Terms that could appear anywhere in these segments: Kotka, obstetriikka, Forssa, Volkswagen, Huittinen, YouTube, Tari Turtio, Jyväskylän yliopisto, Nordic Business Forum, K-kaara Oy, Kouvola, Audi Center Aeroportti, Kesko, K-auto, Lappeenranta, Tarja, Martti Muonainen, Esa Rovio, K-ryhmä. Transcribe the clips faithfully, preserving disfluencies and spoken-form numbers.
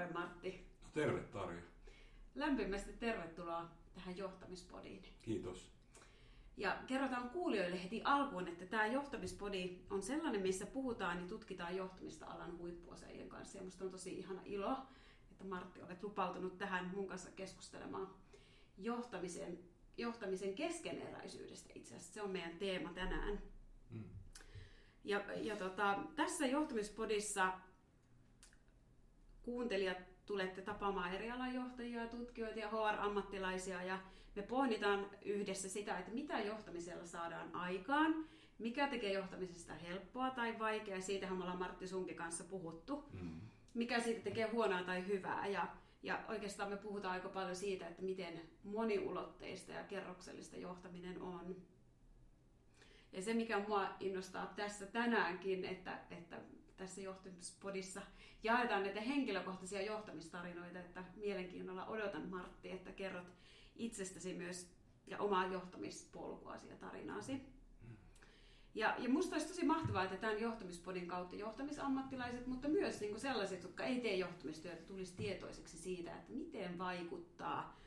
Terve Martti. Terve Tarja. Lämpimästi tervetuloa tähän johtamispodiin. Kiitos. Ja kerrotaan kuulijoille heti alkuun, että tämä johtamispodi on sellainen, missä puhutaan ja tutkitaan johtamista alan huippuosaajien kanssa. Ja musta on tosi ihana ilo, että Martti olet lupautunut tähän mun kanssa keskustelemaan johtamisen, johtamisen keskeneräisyydestä itse asiassa. Se on meidän teema tänään. Mm. Ja, ja tota, tässä johtamispodissa kuuntelijat tulette tapaamaan eri alan johtajia, tutkijoita ja H R-ammattilaisia ja me pohditaan yhdessä sitä, että mitä johtamisella saadaan aikaan, mikä tekee johtamisesta helppoa tai vaikeaa, siitähän me ollaan Martti sunkin kanssa puhuttu, mm. mikä siitä tekee huonoa tai hyvää ja, ja oikeastaan me puhutaan aika paljon siitä, että miten moniulotteista ja kerroksellista johtaminen on. Ja se, mikä mua innostaa tässä tänäänkin, että, että tässä johtamispodissa jaetaan näitä henkilökohtaisia johtamistarinoita, että mielenkiinnolla odotan Martti, että kerrot itsestäsi myös ja omaa johtamispolkuasi ja tarinaasi. Ja, ja musta olisi tosi mahtavaa, että tämän johtamispodin kautta johtamisammattilaiset, mutta myös niin kuin sellaiset, jotka ei tee johtamistyötä, tulisi tietoiseksi siitä, että miten vaikuttaa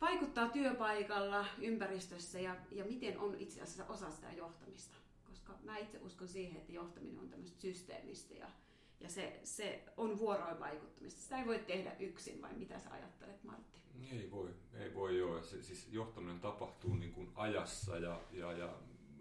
Vaikuttaa työpaikalla, ympäristössä ja, ja miten on itse asiassa osa sitä johtamista. Koska mä itse uskon siihen, että johtaminen on tämmöistä systeemistä ja, ja se, se on vuoroin vaikuttamista. Sitä ei voi tehdä yksin, vai mitä sä ajattelet, Martti? Ei voi, ei voi joo. Se, siis johtaminen tapahtuu niin kuin ajassa ja, ja, ja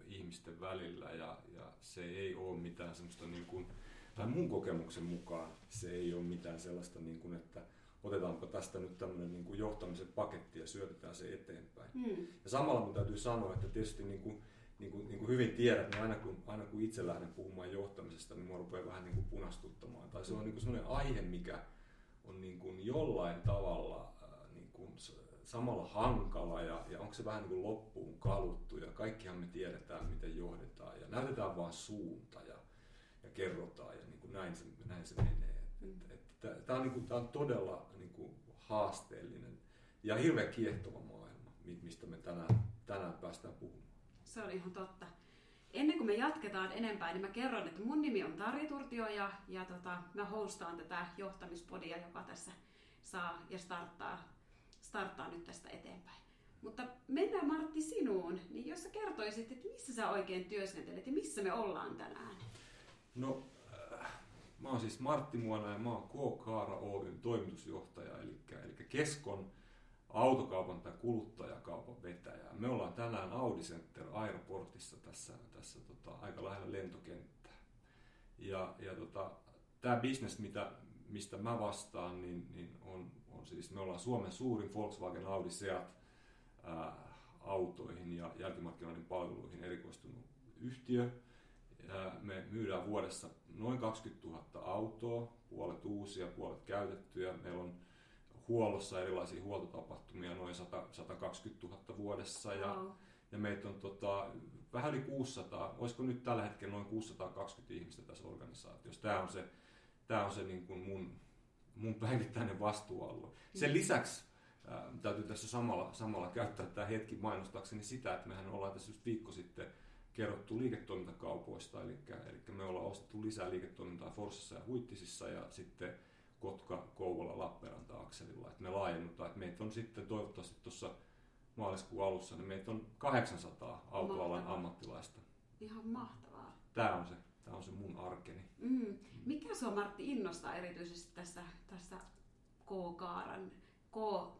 ihmisten välillä ja, ja se ei ole mitään semmoista, niin kuin, tai mun kokemuksen mukaan se ei ole mitään sellaista, niin kuin, että otetaanpa tästä nyt tämmöinen niin kuin johtamisen paketti ja syötetään se eteenpäin. Mm. Ja samalla mun täytyy sanoa, että tietysti niin kuin, niin kuin, niin kuin hyvin tiedät, niin aina kun, aina kun itse lähden puhumaan johtamisesta, niin mua rupeaa vähän niin kuin punastuttamaan. Tai se on niin kuin sellainen aihe, mikä on niin kuin jollain tavalla niin kuin samalla hankala ja, ja onko se vähän niin kuin loppuun kaluttu. Ja kaikkihan me tiedetään, miten johdetaan ja näytetään vaan suunta ja, ja kerrotaan ja niin kuin näin, se, näin se menee. Mm. Tämä on, niin kuin, tämä on todella niin kuin, haasteellinen ja hirveän kiehtova maailma, mistä me tänään, tänään päästään puhumaan. Se on ihan totta. Ennen kuin me jatketaan enempää, niin mä kerron, että mun nimi on Tari Turtio ja, ja tota, mä hostaan tätä johtamispodia, joka tässä saa ja starttaa, starttaa nyt tästä eteenpäin. Mutta mennään Martti sinuun, niin jos sä kertoisit, että missä sä oikein työskentelet ja missä me ollaan tänään? No... Äh... Mä oon siis Martti Muonainen, mä oon K-kaara Oyn toimitusjohtaja, eli, eli Keskon autokaupan tai kuluttajakaupan vetäjä. Me ollaan tänään Audi Center Aeroportissa tässä, tässä tota, aika lähellä lentokenttää. Ja, ja tota, tää business, mitä, mistä mä vastaan, niin, niin on, on siis, me ollaan Suomen suurin Volkswagen Audi Seat ää, autoihin ja jälkimarkkinoiden palveluihin erikoistunut yhtiö. Me myydään vuodessa noin kaksikymmentätuhatta autoa, puolet uusia, puolet käytettyjä. Meillä on huollossa erilaisia huoltotapahtumia noin sata, satakaksikymmentätuhatta vuodessa. Ja, oh. ja meitä on tota, vähän yli kuusisataa, olisiko nyt tällä hetkellä noin kuusisataakaksikymmentä ihmistä tässä organisaatiossa. Tämä on se, tämä on se niin kuin mun, mun päivittäinen vastuualue. Sen lisäksi ää, täytyy tässä samalla, samalla käyttää tämä hetki mainostakseni sitä, että mehän ollaan tässä just viikko sitten kerrottu liiketoimintakaupoista, eli, eli me ollaan ostettu lisää liiketoimintaa Forssassa ja Huittisissa ja sitten Kotka, Kouvola, Lappeenranta akselilla. Et me laajennutaan, että meitä on sitten toivottavasti tuossa maaliskuun alussa, niin meitä on kahdeksansataa autoalan ammattilaista. Ihan mahtavaa. Tämä on se, tämä on se mun arkeni. Mm. Mikä sua Martti innostaa erityisesti tässä, tässä K-kaaran?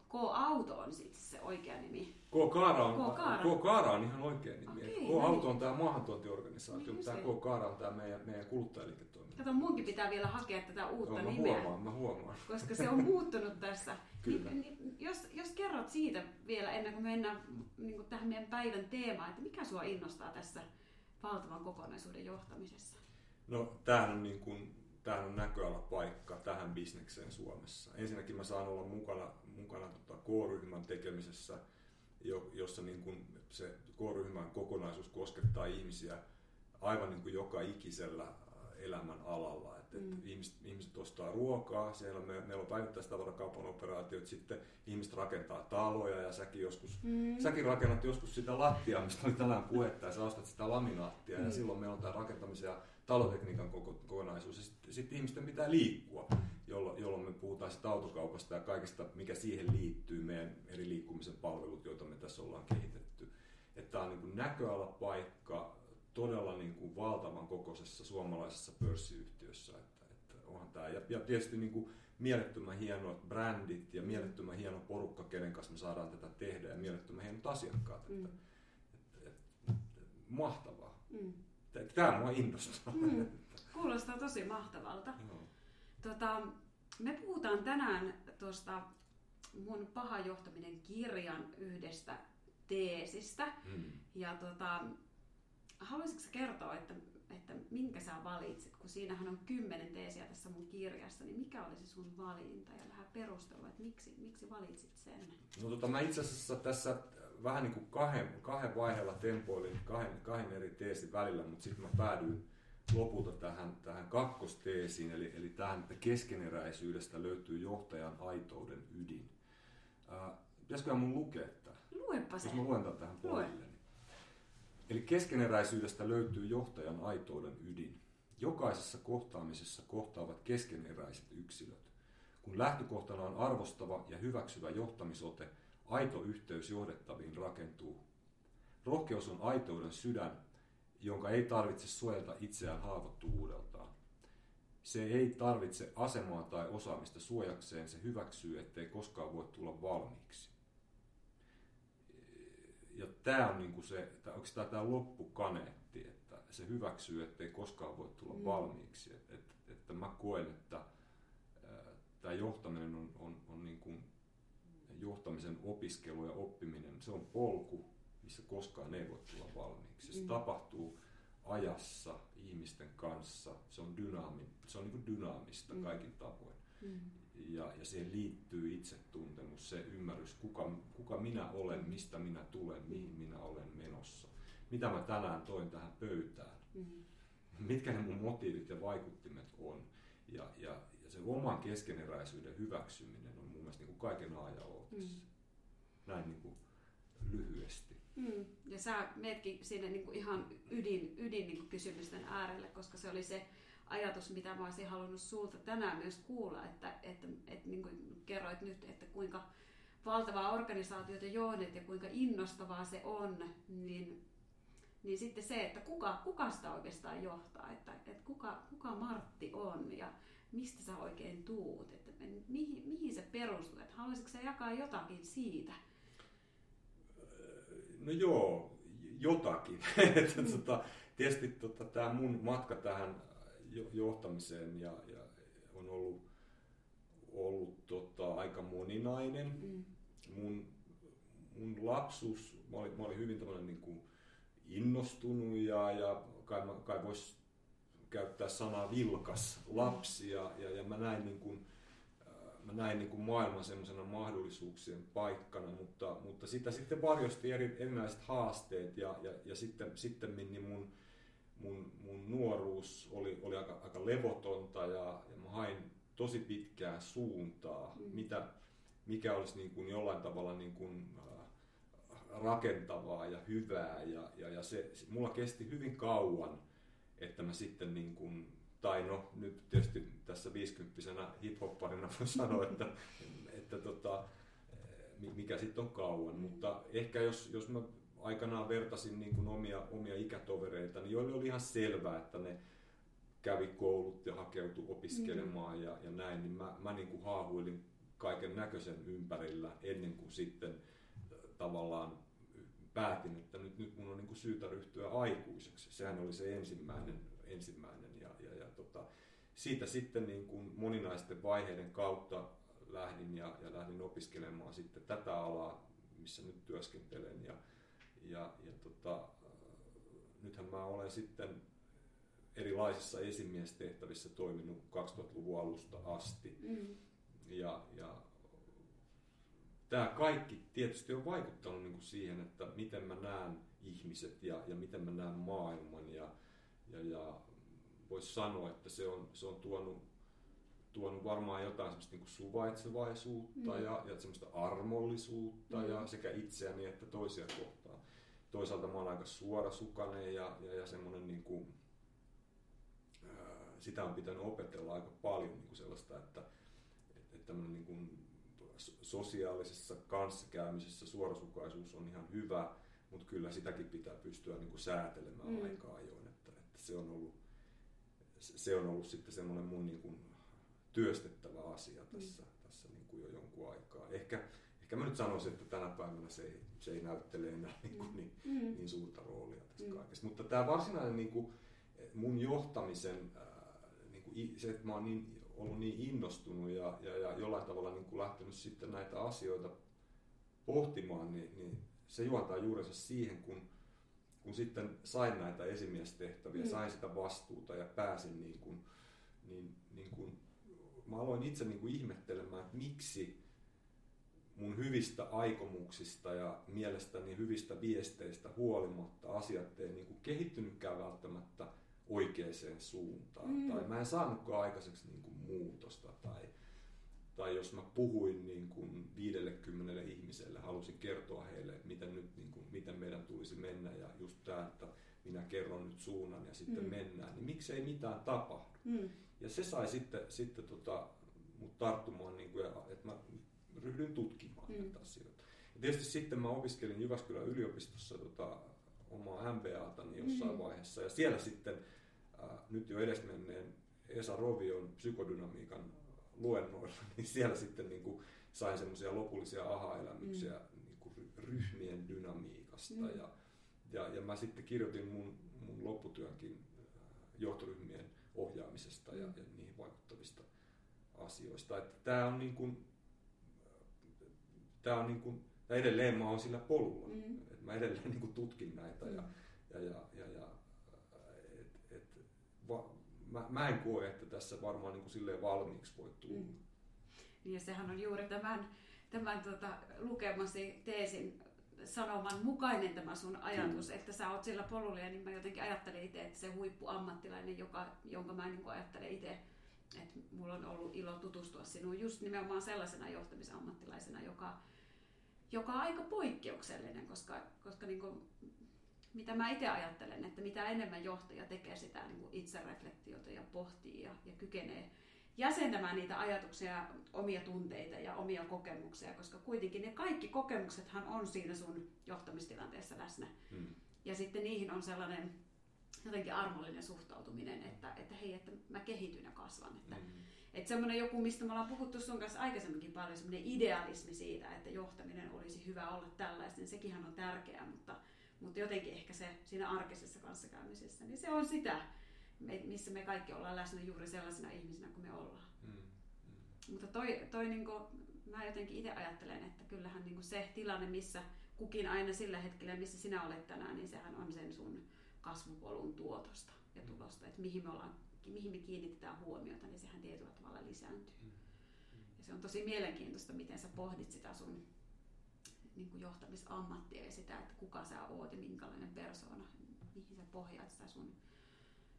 K-auto on siis se oikea nimi. K-kaara on, K-kaara on ihan oikea nimi. Okay, K-auto on tämä maahantuontiorganisaatio, mutta tämä K-kaara on tämä meidän, meidän kuluttajaliiketoiminta. Kato, munkin pitää vielä hakea tätä uutta no, nimeä. Huomaan, mä huomaan. Koska se on muuttunut tässä. Kyllä. Ni, ni, jos, jos kerrot siitä vielä ennen kuin mennään niin kuin tähän meidän päivän teemaan, että mikä sua innostaa tässä valtavan kokonaisuuden johtamisessa? No tämähän on niin kuin... Tämähän on näköalapaikka tähän bisnekseen Suomessa. Ensinnäkin mä saan olla mukana, mukana tota K-ryhmän tekemisessä, jossa niin kun se K-ryhmän kokonaisuus koskettaa ihmisiä aivan niin kun joka ikisellä elämän alalla. Et, et mm. ihmiset, ihmiset ostaa ruokaa, siellä me, meillä on päivittäistavarakaupan operaatiot, sitten ihmiset rakentaa taloja ja säkin, joskus, mm. säkin rakennat joskus sitä lattiaa, mistä oli tänään puhetta, ja sä ostat sitä laminaattia mm. ja silloin meillä on tämä rakentamisen ja talotekniikan kokonaisuus. Sitten sit ihmisten pitää liikkua, jolloin me puhutaan pääset autokaupasta ja kaikesta, mikä siihen liittyy, meidän eri liikkumisen palvelut, joita me tässä ollaan kehitetty. Että tämä on niin kuin näköalapaikka todella niin kuin valtavan kokoisessa suomalaisessa pörssiyhtiössä. Että, että onhan tämä. Ja, ja tietysti niin kuin mielettömän hienot brändit ja mielettömän hieno porukka, kenen kanssa me saadaan tätä tehdä, ja mielettömän hienot asiakkaat. Mm. Että, että, että, mahtavaa. Mm. Tämä mua innostaa. Mm. Kuulostaa tosi mahtavalta. No. Tota, me puhutaan tänään tuosta mun paha johtaminen -kirjan yhdestä teesistä. Mm. Ja tota, haluaisitko kertoa, että, että minkä sä valitsit? Kun siinähän on kymmenen teesiä tässä mun kirjassa, niin mikä olisi sun valinta ja vähän perustelua, että miksi, miksi valitsit sen? No tota, mä itse asiassa tässä vähän niin kuin kahden, kahden vaiheella tempoilin kahden, kahden eri teesin välillä, mutta sitten mä päädyin lopulta tähän, tähän kakkosteesiin, eli, eli tähän, että keskeneräisyydestä löytyy johtajan aitouden ydin. Ää, pitäisiköhän mun lukea tämä? Luepa se. Jos mä luen tämän tähän puolelle. Eli keskeneräisyydestä löytyy johtajan aitouden ydin. Jokaisessa kohtaamisessa kohtaavat keskeneräiset yksilöt. Kun lähtökohtana on arvostava ja hyväksyvä johtamisote, aito yhteys johdettaviin rakentuu. Rohkeus on aitouden sydän, jonka ei tarvitse suojata itseään haavoittuvuudeltaan. Se ei tarvitse asemaa tai osaamista suojakseen, se hyväksyy, ettei koskaan voi tulla valmiiksi. Ja tämä on niinku se, onko tämä, tämä loppukaneetti, että se hyväksyy, ettei koskaan voi tulla mm. valmiiksi. Et, et, että mä koen, että tämä johtaminen on, on, on niin kuin johtamisen opiskelu ja oppiminen, se on polku, missä koskaan ei voi tulla valmiiksi. Se mm. tapahtuu ajassa, ihmisten kanssa, se on, dynaami, se on niin kuin dynaamista mm. kaikin tavoin. Mm. Ja, ja siihen liittyy itsetuntemus, se ymmärrys, kuka, kuka minä olen, mistä minä tulen, mihin minä olen menossa. Mitä mä tänään toin tähän pöytään, mm-hmm. mitkä ne mun motiivit ja vaikuttimet on. Ja, ja, ja se oman keskeneräisyyden hyväksyminen on mun mielestä niin kuin kaiken A ja O tässä. Mm. Näin niin kuin lyhyesti. Mm. Ja sä meetkin siinä niin kuin ihan ydin, ydin niin kuin kysymysten äärelle, koska se oli se ajatus, mitä mä olisin halunnut sulta tänään myös kuulla, että, että, että niin kuin kerroit nyt, että kuinka valtavaa organisaatiota johdet ja kuinka innostavaa se on, niin, niin sitten se, että kuka, kuka sitä oikeastaan johtaa, että, että kuka, kuka Martti on ja mistä sä oikein tuut, että mihin, mihin sä perustut, että haluaisitko sä jakaa jotakin siitä? No joo, jotakin. tota, tietysti tota, tämä mun matka tähän johtamiseen ja, ja on ollut, ollut tota, aika moninainen. Mm. Mun, mun lapsuus, mä olin, mä olin hyvin tämmönen niin kuin innostunut ja, ja kai, mä, kai voisi käyttää sanaa vilkas lapsi ja, ja, ja mä näin, niin kuin, mä näin niin kuin maailman semmoisena mahdollisuuksien paikkana, mutta, mutta sitä sitten varjosti eri, erinäiset haasteet ja, ja, ja sitten, sitten niin mun Mun, mun nuoruus oli, oli aika, aika levotonta ja, ja mä hain tosi pitkää suuntaa, mm. mitä, mikä olisi niin kuin jollain tavalla niin kuin rakentavaa ja hyvää. Ja, ja, ja se, mulla kesti hyvin kauan, että mä sitten, niin kuin, tai no nyt tietysti tässä viisikymppisenä hiphopparina voi sanoa, että, että tota, mikä sitten on kauan, mutta ehkä jos, jos mä aikanaan vertasin niin kuin omia, omia ikätovereita, niin joille oli ihan selvää, että ne kävi koulut ja hakeutui opiskelemaan mm. ja, ja näin, niin mä, mä niin kuin haahuilin kaiken näköisen ympärillä ennen kuin sitten tavallaan päätin, että nyt, nyt mun on niin kuin syytä ryhtyä aikuiseksi. Sehän oli se ensimmäinen, ensimmäinen ja, ja, ja tota, siitä sitten niin kuin moninaisten vaiheiden kautta lähdin ja, ja lähdin opiskelemaan sitten tätä alaa, missä nyt työskentelen. Ja, Ja, ja tota, nythän mä olen sitten erilaisissa esimiestehtävissä toiminut kaksituhattaluvun alusta asti. Mm. Ja, ja tämä kaikki tietysti on vaikuttanut niin kuin siihen, että miten mä näen ihmiset ja, ja miten mä näen maailman. Ja, ja, ja voisi sanoa, että se on, se on tuonut, tuonut varmaan jotain semmoista niin kuin suvaitsevaisuutta mm. ja, ja semmoista armollisuutta mm. ja sekä itseäni että toisia kohtaan. Toisaalta mä oon aika suorasukainen ja, ja, ja semmoinen niin kuin, sitä on pitänyt opetella aika paljon niin kuin sellaista, että, että tämmöinen niin kuin sosiaalisessa kanssakäymisessä suorasukaisuus on ihan hyvä, mutta kyllä sitäkin pitää pystyä niin kuin säätelemään mm. aika ajoin, että, että se on ollut, se on ollut sitten semmoinen mun niin kuin työstettävä asia tässä, mm. tässä niin kuin jo jonkun aikaa. Ehkä, ehkä mä nyt sanoisin, että tänä päivänä se ei, se ei näyttele enää niin, kuin niin, mm. niin suurta roolia tässä mm. kaikessa. Mutta tämä varsinainen niin kuin mun johtamisen, niin kuin se, että mä oon niin, ollut niin innostunut ja, ja, ja jollain tavalla niin kuin lähtenyt sitten näitä asioita pohtimaan, niin, niin se juontaa juurensa siihen, kun, kun sitten sain näitä esimiestehtäviä, mm. sain sitä vastuuta ja pääsin niin kuin, niin, niin kuin mä aloin itse niin kuin ihmettelemään, että miksi mun hyvistä aikomuksista ja mielestäni hyvistä viesteistä huolimatta asiat ei niin kuin kehittynytkään välttämättä oikeaan suuntaan. Mm. Tai mä en saanutkaan aikaiseksi niin kuin muutosta. Tai, tai jos mä puhuin niin kuin viisikymmentä ihmiselle, halusin kertoa heille, että miten, nyt, niin kuin, miten meidän tulisi mennä. Ja just tämä, että minä kerron nyt suunnan ja sitten mm. mennään. Niin miksei mitään tapahdu. Mm. Ja se sai sitten, sitten tota, mut tarttumaan, niin kuin, että mä ryhdyin tutkimaan mm. näitä asioita. Ja tietysti sitten mä opiskelin Jyväskylän yliopistossa tota, omaa M B A:tani jossain mm. vaiheessa. Ja siellä sitten äh, nyt jo edesmenneen Esa Rovion psykodynamiikan luennoilla, niin siellä sitten niin kuin, sain semmoisia lopullisia aha-elämyksiä mm. niin kuin ryhmien dynamiikasta. Mm. Ja, ja, ja mä sitten kirjoitin mun, mun lopputyönkin johtoryhmien ohjaamisesta ja, ja niihin vaikuttavista asioista. Että tää on niin kuin, tää on niin kuin, ja edelleen mä oon sillä polulla. Mm. Et mä edelleen niin kuin tutkin näitä ja, ja, ja, ja, ja et, et, va, mä, mä en koe, että tässä varmaan niin kuin silleen valmiiksi voi tulla. Mm. Ja sehän on juuri tämän, tämän tuota, lukemasi teesin sanoman mukainen tämä sun ajatus, mm. että sä oot sillä polulla ja niin mä jotenkin ajattelen itse, että se huippuammattilainen, joka, jonka mä niin kuin ajattelen itse, että mulla on ollut ilo tutustua sinuun just nimenomaan sellaisena johtamisammattilaisena, joka joka on aika poikkeuksellinen, koska, koska niin kuin, mitä mä itse ajattelen, että mitä enemmän johtaja tekee sitä niin kuin itsereflektiota ja pohtii ja, ja kykenee jäsentämään niitä ajatuksia, omia tunteita ja omia kokemuksia, koska kuitenkin ne kaikki kokemuksethan on siinä sun johtamistilanteessa läsnä. Hmm. Ja sitten niihin on sellainen jotenkin armollinen suhtautuminen, että, että hei, että mä kehityn ja kasvan. Että, hmm. Että semmoinen joku, mistä me ollaan puhuttu sun kanssa aikaisemminkin paljon, semmoinen idealismi siitä, että johtaminen olisi hyvä olla tällaista, niin sekinhän on tärkeää, mutta, mutta jotenkin ehkä se siinä arkisessa kanssakäymisessä, niin se on sitä, missä me kaikki ollaan läsnä juuri sellaisina ihmisinä kuin me ollaan. Mm, mm. Mutta toi, toi niin kuin, mä jotenkin itse ajattelen, että kyllähän niin kuin se tilanne, missä kukin aina sillä hetkellä, missä sinä olet tänään, niin sehän on sen sun kasvupolun tuotosta ja tulosta, että mihin me ollaan, mihin me kiinnitetään huomiota, niin sehän tietyllä tavalla lisääntyy. Mm. Ja se on tosi mielenkiintoista, miten sä pohdit sitä sun niin kuin johtamisammattia ja sitä, että kuka sä oot ja minkälainen persoona, mihin sä pohjaat sitä sun,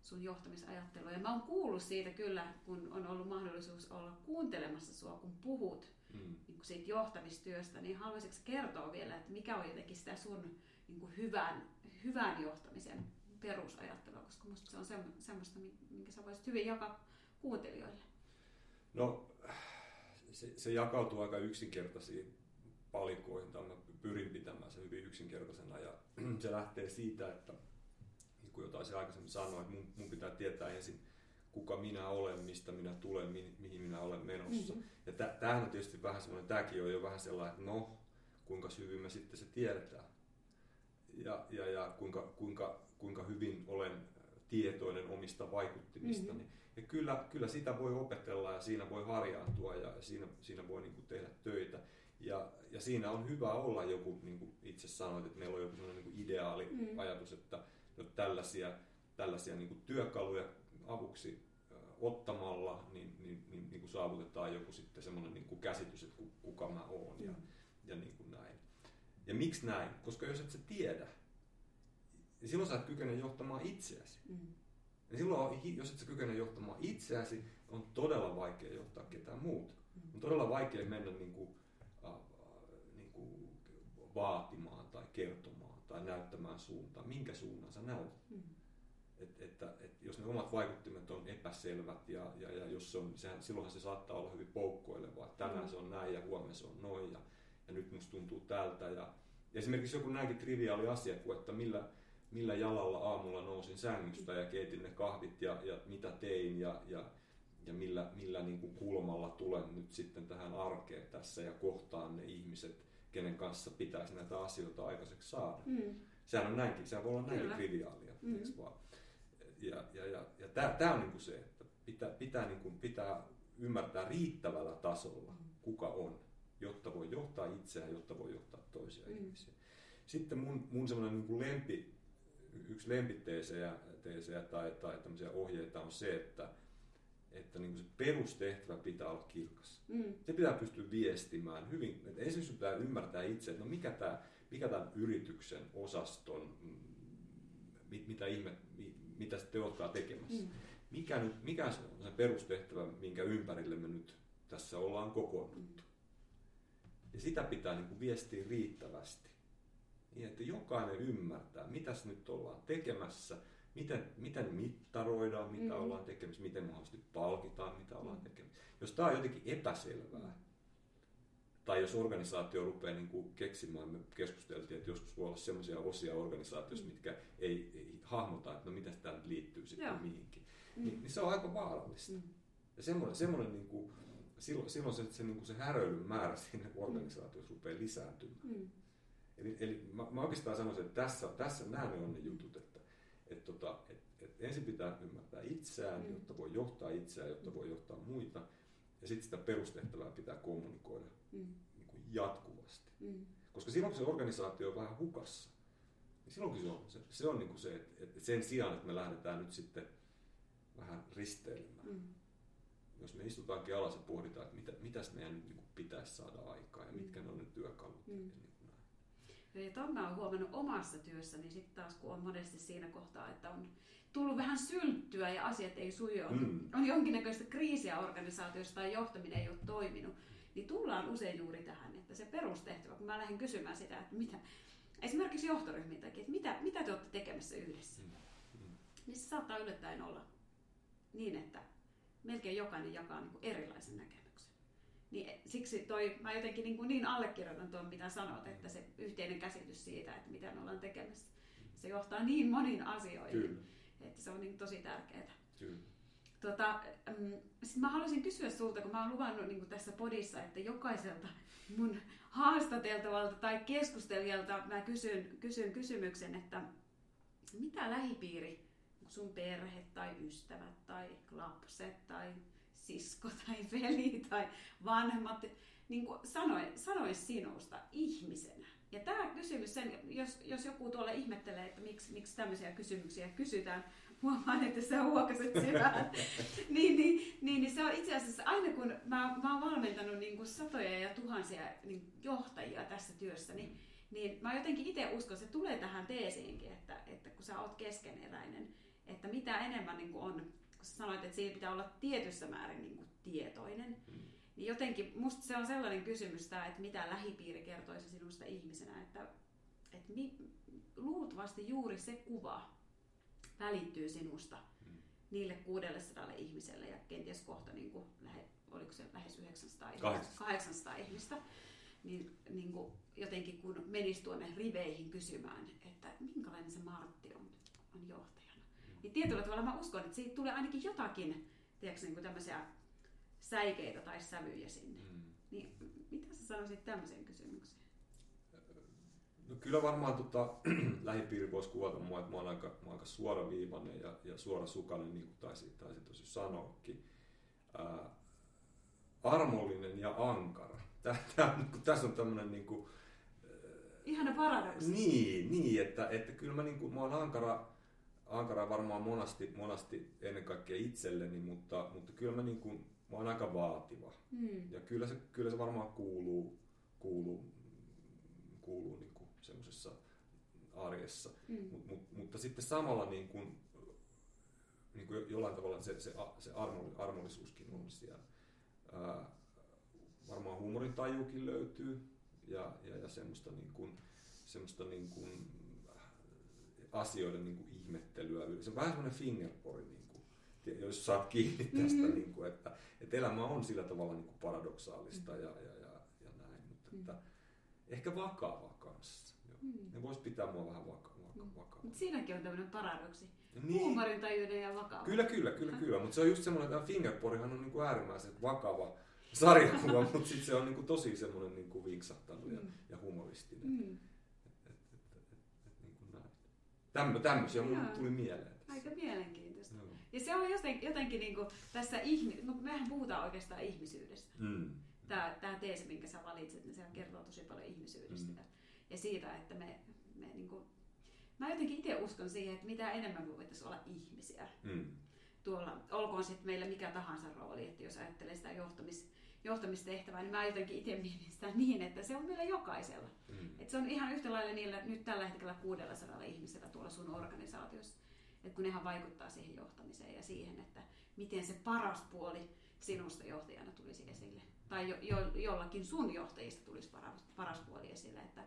sun johtamisajattelua. Ja mä oon kuullut siitä kyllä, kun on ollut mahdollisuus olla kuuntelemassa sua, kun puhut mm. niin kuin siitä johtamistyöstä, niin haluaisitko kertoa vielä, että mikä on jotenkin sitä sun niin kuin hyvän, hyvän johtamisen perusajattelua, koska musta se on semmoista, minkä sä voisit hyvin jakaa kuuntelijoille. No, se, se jakautuu aika yksinkertaisiin palikoihin, tai mä pyrin pitämään sen hyvin yksinkertaisena, ja se lähtee siitä, että niin kuin jotain se aikaisemmin sanoi, että mun, mun pitää tietää ensin, kuka minä olen, mistä minä tulen, mi, mihin minä olen menossa. Mm-hmm. Ja tä, tämähän on tietysti vähän semmoinen, tämäkin on jo vähän sellainen, että no, kuinka hyvin me sitten se tiedetään, ja, ja, ja kuinka, kuinka kuinka hyvin olen tietoinen omista vaikuttimistani. Mm-hmm. Ja kyllä, kyllä sitä voi opetella ja siinä voi harjaantua ja siinä, siinä voi niin kuin tehdä töitä. Ja, ja siinä on hyvä olla joku, niin kuin itse sanoit, että meillä on joku sellainen niin kuin ideaali mm-hmm. ajatus, että no, tällaisia, tällaisia niin kuin työkaluja avuksi äh, ottamalla niin, niin, niin, niin kuin saavutetaan joku sitten sellainen niin kuin käsitys, että kuka mä oon mm-hmm. ja, ja niin kuin näin. Ja miksi näin? Koska jos et sä tiedä, niin silloin sä et kykene johtamaan itseäsi. Mm. Ja silloin, jos et sä kykene johtamaan itseäsi, on todella vaikea johtaa ketään muuta. Mm. On todella vaikea mennä niin kuin, äh, niin kuin vaatimaan tai kertomaan tai näyttämään suuntaan, minkä suunnan sä näytät. Mm. Että, että, että jos ne omat vaikuttimet on epäselvät ja, ja, ja jos se on, sehän, silloinhan se saattaa olla hyvin poukkoilevaa. Tänään se on näin ja huomenna se on noin ja, ja nyt musta tuntuu tältä. Ja, ja esimerkiksi joku näinkin triviaali asia kuin, että millä, millä jalalla aamulla nousin sängystä ja keitin ne kahvit ja, ja mitä tein ja, ja, ja millä, millä niin kuin kulmalla tulen nyt sitten tähän arkeen tässä ja kohtaan ne ihmiset, kenen kanssa pitäisi näitä asioita aikaiseksi saada. Mm. Sehän on näinkin, sehän voi olla näin triviaalia. Mm. Ja, ja, ja, ja tämä on niinku se, että pitää, pitää, niinku, pitää ymmärtää riittävällä tasolla, kuka on, jotta voi johtaa itseään, jotta voi johtaa toisia mm. ihmisiä. Sitten mun, mun semmoinen niinku lempi, yksi lempiteesejä teesejä tai, tai tämmöisiä ohjeita on se, että, että niinku se perustehtävä pitää olla kirkas. Mm. Se pitää pystyä viestimään hyvin. Et esimerkiksi pitää ymmärtää itse, että no mikä tämä mikä tämän yrityksen osaston, mit, mitä ihme... mitä te oletkaan tekemässä. Mm. Mikä, nyt, mikä on se perustehtävä, minkä ympärille me nyt tässä ollaan kokoonnuttu? Ja sitä pitää niin kuin viestiä riittävästi. Niin, että jokainen ymmärtää, mitäs nyt ollaan tekemässä, miten, miten mittaroidaan, mitä mm. ollaan tekemässä, miten mahdollisesti palkitaan, mitä ollaan tekemässä. Jos tämä on jotenkin epäselvää, tai jos organisaatio rupeaa niin kuin keksimään, me keskusteltiin, että joskus voi olla sellaisia osia organisaatioissa, mitkä ei, ei hahmota, että no mitäs tämä liittyy sitten Joo. mihinkin. Mm. Ni, niin se on aika vaarallista. Mm. Ja semmoinen, semmoinen niin kuin, silloin, silloin se, se, niin kuin se häröilyn määrä siinä organisaatiossa rupeaa lisääntymään. Mm. Eli, eli mä, mä oikeastaan sanoisin, että tässä, tässä nämä on ne jutut, että et, tota, et, et ensin pitää ymmärtää itseään, mm. jotta voi johtaa itseään, jotta voi johtaa muita. Ja sitten sitä perustehtävää pitää kommunikoida mm. niin kuin jatkuvasti. Mm. Koska silloin kun se organisaatio on vähän hukassa, niin silloin kun se on se, se, on niin kuin se että, että sen sijaan, että me lähdetään nyt sitten vähän risteilemään. Mm. Jos me istutaankin alas ja pohditaan, että mitä, mitäs meidän nyt niin kuin pitäisi saada aikaan ja mm. mitkä ne on ne työkalut. Mm. Ja tuon mä oon huomannut omassa työssäni sitten taas, kun on monesti siinä kohtaa, että on tullut vähän sylttyä ja asiat ei sujoutu. Mm. On jonkinnäköistä kriisiä organisaatiossa tai johtaminen ei ole toiminut. Niin tullaan usein juuri tähän, että se perustehtävä, kun mä lähden kysymään sitä, että mitä, esimerkiksi johtoryhmiltäkin, että mitä, mitä te olette tekemässä yhdessä. Mm. Niin se saattaa yllättäen olla niin, että melkein jokainen jakaa niin kuin erilaisen näkemyksen. Niin siksi toi, mä jotenkin niin, kuin niin allekirjoitan tuon, mitä sanot, että se yhteinen käsitys siitä, että mitä me ollaan tekemässä, se johtaa niin moniin asioihin, Kyllä. että se on niin tosi tärkeää. Kyllä. Tota, sit mä haluaisin kysyä sulta, kun mä oon luvannut niin kuin tässä podissa, että jokaiselta mun haastateltavalta tai keskustelijalta mä kysyn, kysyn kysymyksen, että mitä lähipiiri, sun perhe tai ystävät tai lapset tai sisko tai veli tai vanhemmat niin sanois sanoi sinusta ihmisenä. Ja tämä kysymys, sen, jos, jos joku tuolla ihmettelee, että miksi, miksi tämmöisiä kysymyksiä kysytään, huomaan, että sä huokaset syvään, niin, niin, niin, niin se on itse asiassa aina kun mä, mä oon valmentanut niin kuin satoja ja tuhansia niin johtajia tässä työssä, niin, niin mä jotenkin itse uskon, se tulee tähän teesiinkin, että, että kun sä oot keskeneräinen, että mitä enemmän niin kuin on, sanoit, että siinä pitää olla tietyssä määrin niin kuin tietoinen. Mm. Niin jotenkin musta se on sellainen kysymys tämä, että mitä lähipiiri kertoisi sinusta ihmisenä, että, että mi, luultavasti juuri se kuva välittyy sinusta mm. niille kuusisataa ihmiselle ja kenties kohta niin kuin, oliko se lähes yhdeksänsataa, kahdeksansataa ihmistä, niin, niin kuin jotenkin kun menisi tuonne riveihin kysymään, että minkälainen se Martti on, on johtaja. Niin tietyllä tavalla mä uskon, että siitä tulee ainakin jotakin, tiedätkö, niin tämmöisiä säikeitä tai sävyjä sinne. Mm. Niin, mitä sä sanoisit tämmöiseen kysymykseen? No kyllä varmaan tota, lähipiiri voisi kuvata mua, että mä oon aika, mä oon aika suoraviivainen ja, ja suorasukainen, niin kuin taisin, taisin tosi sanoakin. Ää, armollinen ja ankara. Tää, tää, niin kuin, tässä on tämmöinen... Niin kuin, ihana paradoksi. Niin, niin että, että kyllä mä, niin kuin, mä oon ankara... Ankaraa varmaan monasti, monasti ennen kaikkea itselleni, mutta, mutta kyllä mä, niin kuin, mä oon aika vaativa. Mm. Ja kyllä se, kyllä se varmaan kuuluu, kuuluu, kuuluu niin kuin semmoisessa arjessa. Mm. Mut, mut, mutta sitten samalla niin kuin, niin kuin jollain tavalla se, se, se armollisuuskin on siellä. Ää, varmaan huumorintajuukin löytyy ja, ja, ja semmoista, niin kuin, semmoista niin kuin, asioiden niin kuin ihmettelyä. Se on vähän semmoinen fingerpori, niin kuin, jos saat kiinni tästä, mm-hmm. niin kuin, että, että elämä on sillä tavalla niin kuin paradoksaalista mm-hmm. ja, ja, ja, ja näin. Mutta, mm-hmm. että, ehkä vakava kanssa. Mm-hmm. Ne vois pitää mua vähän vakava. Mm-hmm. vakava. Mutta siinäkin on tämmöinen paradoksi. Niin. Huumorintajuuden ja vakava. Kyllä, kyllä, kyllä, kyllä. Mutta se on just semmoinen, että fingerporihan on niin kuin äärimmäisen vakava sarjakuva, mutta sitten se on niin kuin tosi semmoinen niin kuin vinksahtanut mm-hmm. ja, ja humoristinen. Mm-hmm. Tämmö, tämmöisiä mulle tuli mieleen. Aika mielenkiintoista. Joo. Ja se on jotenkin, jotenkin niin kuin tässä ihmi... No, mehän puhutaan oikeastaan ihmisyydestä. Mm. Tämä, tämä teesi, minkä sä valitset, niin se kertoo tosi paljon ihmisyydestä. Mm. Ja siitä, että me... me niin kuin... Mä jotenkin itse uskon siihen, että mitä enemmän me voitaisiin olla ihmisiä. Mm. Tuolla, olkoon sitten meillä mikä tahansa rooli, että jos ajattelee sitä johtamis, johtamistehtävää, niin mä jotenkin itse mietin sitä niin, että se on meillä jokaisella. Mm. Että se on ihan yhtä lailla niillä nyt tällä hetkellä kuusisataa ihmisellä tuolla sun organisaatiossa, että kun nehän vaikuttaa siihen johtamiseen ja siihen, että miten se paras puoli sinusta johtajana tulisi esille. Tai jo, jo, jollakin sun johtajista tulisi paras, paras puoli esille, että,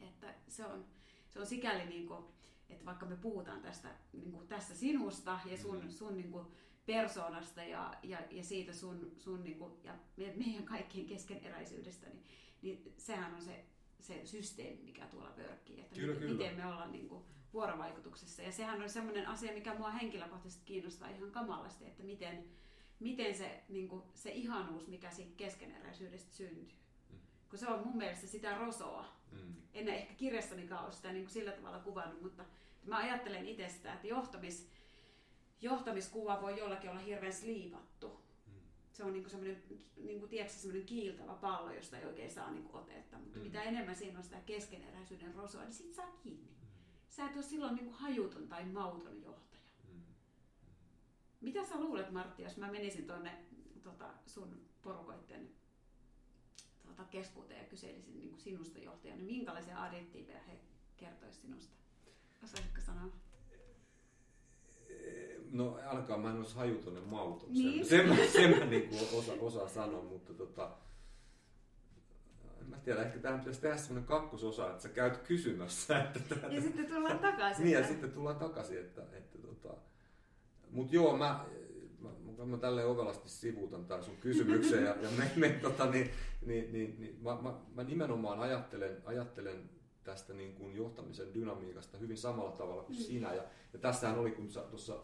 että se on... Se on sikäli, niin kuin, että vaikka me puhutaan tästä, niin kuin, tästä sinusta ja sun, mm-hmm. sun niin kuin, persoonasta ja, ja, ja siitä sun, sun niin kuin, ja meidän kaikkien keskeneräisyydestä, niin, niin sehän on se, se systeemi, mikä tuolla pörkkii, että kyllä, miten, kyllä. miten me ollaan niin kuin, vuorovaikutuksessa. Ja sehän on sellainen asia, mikä mua henkilökohtaisesti kiinnostaa ihan kamalasti, että miten, miten se, niin kuin, se ihanuus, mikä siitä keskeneräisyydestä syntyy. Kun se on mun mielestä sitä rosoa. Mm. En ehkä kirjassanikaan ole sitä niin kuin sillä tavalla kuvannut, mutta mä ajattelen itse sitä, että johtamis, johtamiskuva voi jollakin olla hirveän sliipattu. Mm. Se on niin kuin semmoinen, niin kuin tiedätkö, semmoinen kiiltävä pallo, josta ei oikein saa niin kuin otetta. Mutta mm. mitä enemmän siinä on sitä keskeneräisyyden rosoa, niin siitä saa kiinni. Mm. Sä et ole silloin niin kuin hajuton tai mauton johtaja. Mm. Mitä sä luulet, Martti, jos mä menisin tuonne tota, sun porukoitten keskuuteen ja kyselisin niin sinusta johtajana, niin minkälaisia adjektiiveja he kertoisivat sinusta? Osaisitko sanoa? No alkaa, mä en olisi hajuton ja mauton. Niin. Sen mä, sen mä niin osa, osaan sanoa, mutta tota, en mä tiedä, ehkä tähän pitäisi tehdä semmoinen kakkososa, että sä käyt kysymässä. Että ja tämän, sitten tullaan takaisin. Niin, ja sitten tullaan takaisin. Että, että, tota. Mut joo, mä... Mä, mä tälleen ovelasti sivuutan tämän sun kysymykseen ja, ja me, me, tota, niin, niin, niin, niin, mä, mä, mä nimenomaan ajattelen, ajattelen tästä niin kuin johtamisen dynamiikasta hyvin samalla tavalla kuin sinä. Ja, ja tässähän oli, kun tuossa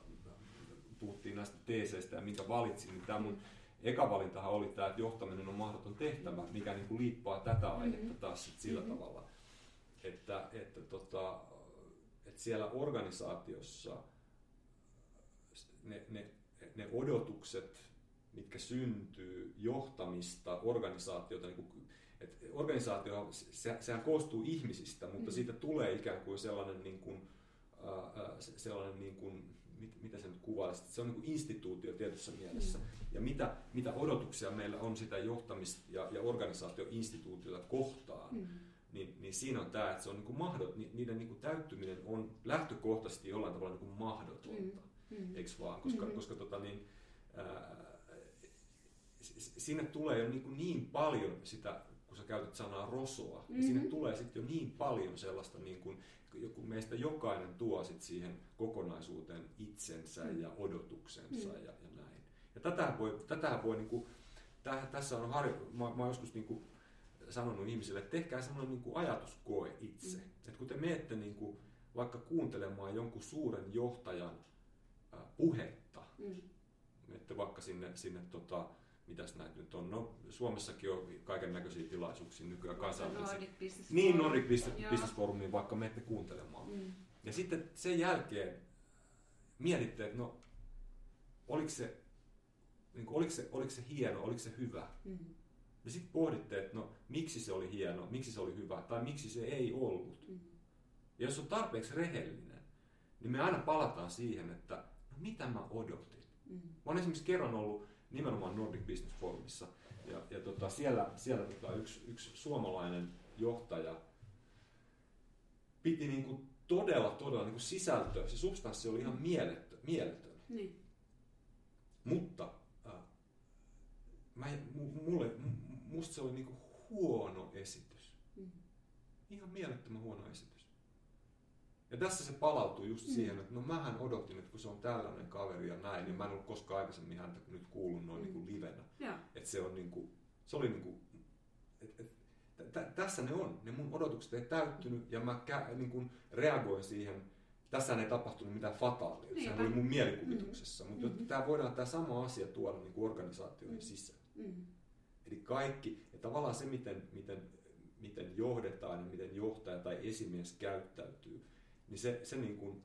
puhuttiin näistä teeseistä ja minkä valitsin, niin tämä mun eka valintahan oli tämä, että johtaminen on mahdoton tehtävä, mikä niin kuin liippaa tätä aihetta taas sit sillä tavalla, että, että, tota, että siellä organisaatiossa ne, ne ne odotukset, mitkä syntyy johtamista, organisaatiota, niin kuin, että organisaatio, se, sehän koostuu ihmisistä, mutta mm. siitä tulee ikään kuin sellainen, niin kuin, äh, sellainen niin kuin, mit, mitä se nyt kuvailisi, se on niin kuin instituutio tietyssä mielessä. Mm. Ja mitä, mitä odotuksia meillä on sitä johtamista ja, ja organisaatioinstituutiota kohtaan, mm. niin, niin siinä on tämä, että se on niin kuin mahdoton, niiden niin kuin täyttyminen on lähtökohtaisesti jollain tavalla niin kuin mahdotonta. Mm. Mm-hmm. Eiks vaan, koska, mm-hmm. koska tota, niin, ää, sinne tulee jo niin, kuin niin paljon sitä, kun sä käytät sanaa rosoa, mm-hmm. ja sinne tulee sitten jo niin paljon sellaista, niin kuin, kun meistä jokainen tuo sit siihen kokonaisuuteen itsensä mm-hmm. ja odotuksensa mm-hmm. ja, ja näin. Ja tätähän voi, tätähän voi niin kuin, täh, tässä on harjo, mä, mä joskus niin kuin sanonut ihmisille, että tehkää sellainen niin kuin ajatuskoe itse. Mm-hmm. Että kun te menette niin kuin, vaikka kuuntelemaan jonkun suuren johtajan puhetta, mm. että vaikka sinne, sinne tota, mitäs näitä nyt on, no Suomessakin on kaiken näköisiä tilaisuuksia nykyään kansainvälisiä. Nordic Business Forum. Niin, Nordic Business Forumiin vaikka menette kuuntelemaan. Mm. Ja sitten sen jälkeen mietitte, että no, oliko se, niin kuin, oliko se, oliko se hieno, oliko se hyvä? Mm. Ja sitten pohditte, että no, miksi se oli hieno, miksi se oli hyvä tai miksi se ei ollut. Mm. Ja jos on tarpeeksi rehellinen, niin me aina palataan siihen, että mitä mä odotin? Mm. Mä olen esimerkiksi kerran ollut nimenomaan Nordic Business Forumissa ja, ja tota, siellä, siellä tota, yksi, yksi suomalainen johtaja piti niinku todella, todella niinku sisältöä. Se substanssi oli ihan mielettön. mielettön. Mm. Mutta äh, mä, mulle, musta se oli niinku huono esitys. Mm. Ihan mielettömän huono esitys. Ja tässä se palautuu just siihen, että no mähän odotin, että kun se on tällainen kaveri ja näin, niin mä en ollut koskaan aikaisemmin häntä nyt kuullut noin niin kuin livenä. Että se on niin kuin, se oli niin kuin, et, et, t- tässä ne on, ne mun odotukset ei täyttynyt ja mä kä- niin kuin reagoin siihen. Tässähän ei tapahtunut mitään fataalia, niinpä. Sehän oli mun mielikuvituksessa, mm. mutta mm. tämä voidaan tämä sama asia tuoda niin kuin organisaatioihin mm. sisään. Mm. Eli kaikki, ja tavallaan se miten, miten, miten johdetaan ja miten johtaja tai esimies käyttäytyy, niin se, se, niin kuin,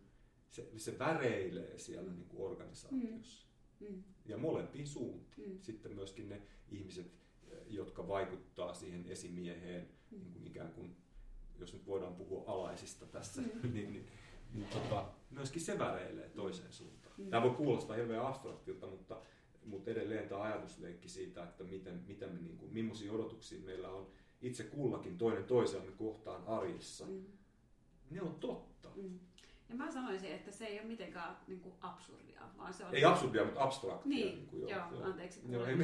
se, se väreilee siellä niin kuin organisaatiossa. Mm. Mm. Ja molempiin suuntiin. Mm. Sitten myöskin ne ihmiset, jotka vaikuttaa siihen esimieheen, mm. niin kuin ikään kuin, jos nyt voidaan puhua alaisista tässä, mm. niin, niin mutta tota, myöskin se väreilee toiseen suuntaan. Mm. Tämä voi kuulostaa hirveän abstraktilta, mutta, mutta edelleen tämä ajatusleikki siitä, että miten, miten me, niin kuin, millaisia odotuksia meillä on itse kullakin toinen toisemme kohtaan arjessa. Mm. Ne on totta. Mm. Ja mä sanoisin, että se ei ole mitenkään niin kuin absurdia. Vaan se on ei niin... absurdia, mutta abstraktia. Niin, niin kuin, joo, joo, anteeksi. Joo, ei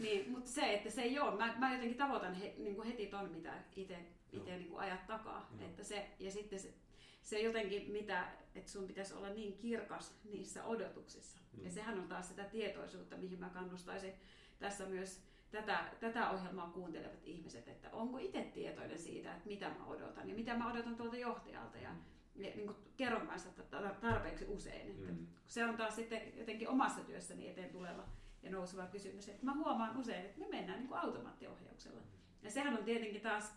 niin, mutta se, että se ei ole. Mä, mä jotenkin tavoitan he, niin kuin heti ton, mitä itse niin ajat takaa. Että se, ja sitten se, se jotenkin, mitä, että sun pitäisi olla niin kirkas niissä odotuksissa. Mm. Ja sehän on taas sitä tietoisuutta, mihin mä kannustaisin tässä myös tätä, tätä ohjelmaa kuuntelevat ihmiset, että onko itse tietoinen siitä, että mitä mä odotan ja mitä mä odotan tuolta johtajalta. Ja, ja niin kuin kerron kanssa tarpeeksi usein. Että mm. se on taas sitten jotenkin omassa työssäni eteen tuleva ja nouseva kysymys. Että mä huomaan usein, että me mennään niin kuin automaattiohjauksella. Ja sehän on tietenkin taas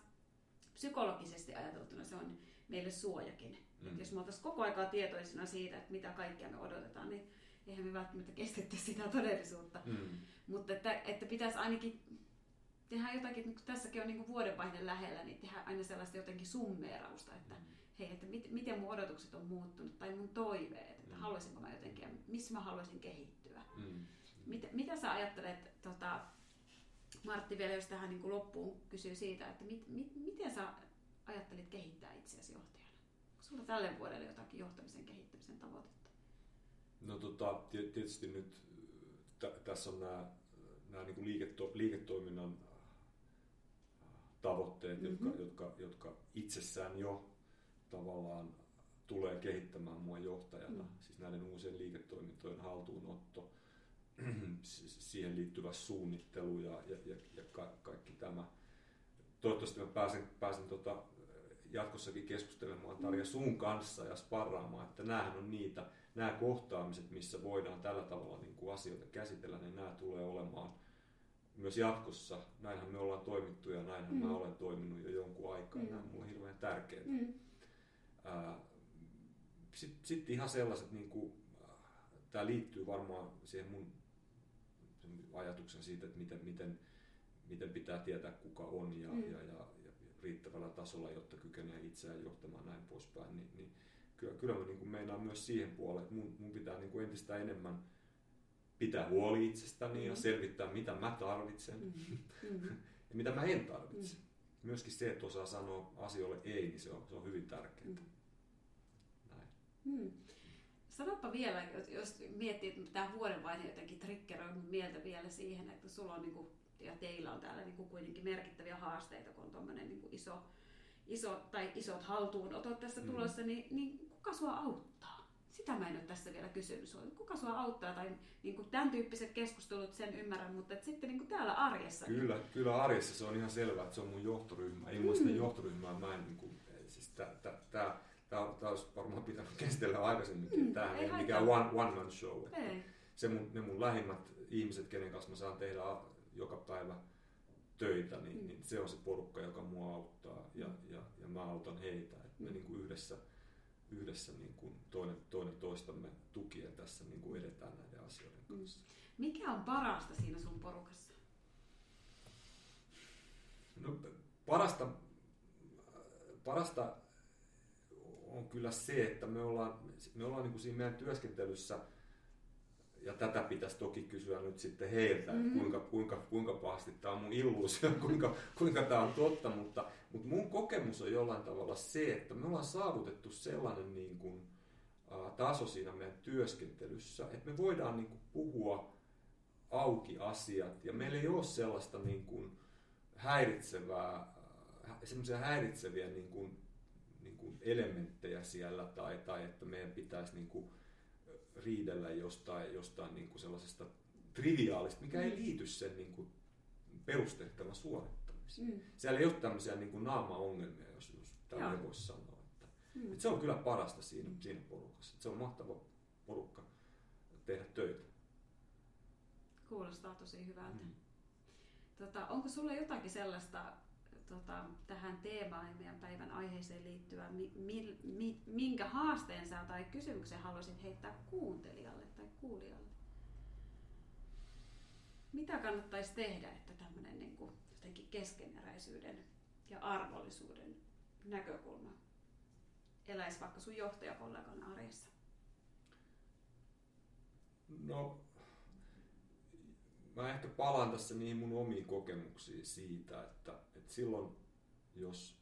psykologisesti ajateltuna se on meille suojakin. Mm. Jos me oltaisiin koko aikaa tietoisena siitä, että mitä kaikkea me odotetaan, niin eihän me välttämättä kestettäisi sitä todellisuutta. Mm. Mutta että, että pitäisi ainakin tehdä jotakin, kun tässäkin on niin kuin vuodenvaihde lähellä, niin tehdä aina sellaista jotenkin summeerausta, että mm. hei, että mit, miten mun odotukset on muuttunut tai mun toiveet, että mm. haluaisinko mä jotenkin ja missä mä haluaisin kehittyä. Mm. Mitä, mitä sä ajattelet, tota, Martti vielä, jos tähän niin kuin loppuun kysyy siitä, että mit, mit, miten sä ajattelit kehittää itseäsi johtajana? Onko sulla tälle vuodelle jotakin johtamisen kehittämisen tavoitetta? No tota, tietysti nyt t- tässä on nämä, nämä niin kuin liiketo- liiketoiminnan tavoitteet, mm-hmm. jotka, jotka, jotka itsessään jo tavallaan tulee kehittämään mua johtajana. Mm. Siis näiden uusien liiketoimintojen haltuunotto, siihen liittyvä suunnittelu ja, ja, ja, ja ka- kaikki tämä. Toivottavasti mä pääsen, pääsen tota jatkossakin keskustelemaan Tarja sun kanssa ja sparraamaan, että näähän on niitä, nämä kohtaamiset, missä voidaan tällä tavalla niin kuin asioita käsitellä, niin nämä tulee olemaan myös jatkossa. Näinhän me ollaan toimittu ja näinhän mm. mä olen toiminut jo jonkun aikaa. Mm. Nämä on mulle hirveän tärkeitä. Mm. Sitten sit ihan sellaiset, niin kuin, tämä liittyy varmaan siihen mun ajatuksen siitä, että miten, miten miten pitää tietää, kuka on ja, mm. ja, ja, ja riittävällä tasolla, jotta kykenee itseään johtamaan näin poispäin, niin, niin kyllä, kyllä mä niin kuin meinaan myös siihen puoleen, että mun, mun pitää niin kuin entistä enemmän pitää huoli itsestäni mm. ja selvittää, mitä mä tarvitsen mm. ja mitä mä en tarvitse. Mm. Myöskin se, että osaa sanoa asioille ei, niin se on, se on hyvin tärkeää. Mm. Näin. Mm. Sanoppa vielä, jos miettii, että tämä vuodenvaihe jotenkin triggeroi mun mieltä vielä siihen, että sulla on niin kuin ja teillä on täällä niin kuin kuitenkin merkittäviä haasteita, kun on tuommoinen niin kuin iso, iso, tai isot haltuunotot tässä mm. tulossa, niin, niin kuka sua auttaa? Sitä mä en ole tässä vielä kysynyt. Kuka sua auttaa? Tai niin kuin tämän tyyppiset keskustelut, sen ymmärrän, mutta että sitten niin kuin täällä arjessa. Kyllä, niin... kyllä arjessa se on ihan selvää, että se on mun johtoryhmä. Ilman mm. sitä johtoryhmää mä en... Niin kuin, siis tää, tää, tää, tää olisi varmaan pitänyt kestellä aikaisemminkin. Mm. Tämähän ei, ei mikään one, one man show. Se mun, ne mun lähimmät ihmiset, kenen kanssa mä saan tehdä joka päivä töitä, niin, mm. niin se on se porukka, joka mua auttaa ja, ja, ja mä autan heitä. Et me mm. niin kuin yhdessä, yhdessä niin kuin toinen, toinen toistamme tukien tässä niin kuin edetään näiden asioiden kanssa. Mikä on parasta siinä sun porukassa? No, parasta, parasta on kyllä se, että me ollaan, me ollaan niin kuin siinä meidän työskentelyssä. Ja tätä pitäisi toki kysyä nyt sitten heiltä, mm. kuinka, kuinka, kuinka pahasti tämä on mun illuusio, kuinka, kuinka tämä on totta, mutta, mutta mun kokemus on jollain tavalla se, että me ollaan saavutettu sellainen niin kuin, ä, taso siinä meidän työskentelyssä, että me voidaan niin kuin, puhua auki asiat ja meillä ei ole sellaista niin kuin, häiritsevää, semmoisia häiritseviä niin kuin, niin kuin elementtejä siellä tai, tai että meidän pitäisi niin kuin riidellä jostain, jostain niin kuin sellaisesta triviaalista, mikä ei liity sen niin kuin perustehtävän suorittamiseen. Mm. Siellä ei ole tämmöisiä niin kuin naama-ongelmia, jos, jos tämmöinen voisi sanoa. Että, mm. että se on kyllä parasta siinä, siinä porukassa. Että se on mahtava porukka tehdä töitä. Kuulostaa tosi hyvältä. Mm. Tota, onko sulla jotakin sellaista tota, tähän teemaan ja meidän päivän aiheeseen liittyvää, mi, mi, mi, minkä haasteen sä tai kysymyksen haluaisit heittää kuuntelijalle tai kuulijalle? Mitä kannattaisi tehdä, että tämmöinen niin kuin jotenkin keskeneräisyyden ja arvollisuuden näkökulma eläisi vaikka sun johtajakollegan arjessa? No, mä ehkä palaan tässä niihin mun omiin kokemuksiin siitä, että, että silloin jos,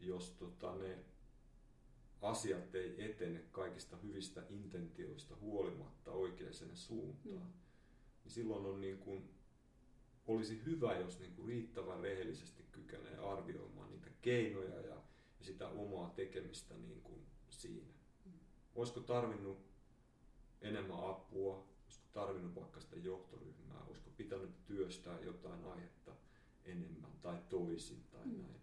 jos tota ne asiat ei etene kaikista hyvistä intentioista huolimatta oikeaan suuntaan, mm. niin silloin on niin kuin, olisi hyvä, jos niin kuin riittävän rehellisesti kykenee arvioimaan niitä keinoja ja, ja sitä omaa tekemistä niin kuin siinä. Mm. Olisiko tarvinnut enemmän apua? Olisiko tarvinnut vaikka sitä johtoryhmää, olisiko pitänyt työstää jotain aihetta enemmän tai toisin tai mm. näin,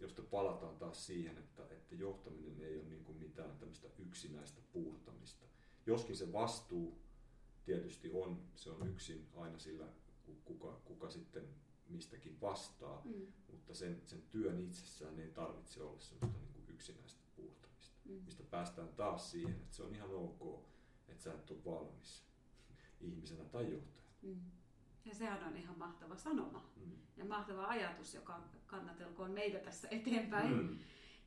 josta palataan taas siihen, että, että johtaminen ei ole niin kuin mitään tämmöistä yksinäistä puurtamista. Joskin se vastuu tietysti on, se on yksin aina sillä, kuka, kuka sitten mistäkin vastaa, mm. mutta sen, sen työn itsessään ei tarvitse olla semmoista niin kuin yksinäistä puurtamista, mm. mistä päästään taas siihen, että se on ihan ok, että sä et ole valmis ihmisenä tai johtajana. Mm. Ja sehän on ihan mahtava sanoma mm. ja mahtava ajatus, joka kannatelkoon meitä tässä eteenpäin. Mm.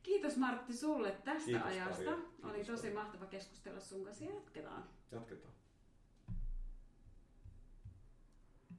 Kiitos Martti sulle tästä Kiitos, ajasta. Tarja. Kiitos, Oli tosi Tarja. mahtava keskustella sun kanssa ja jatketaan. Jatketaan.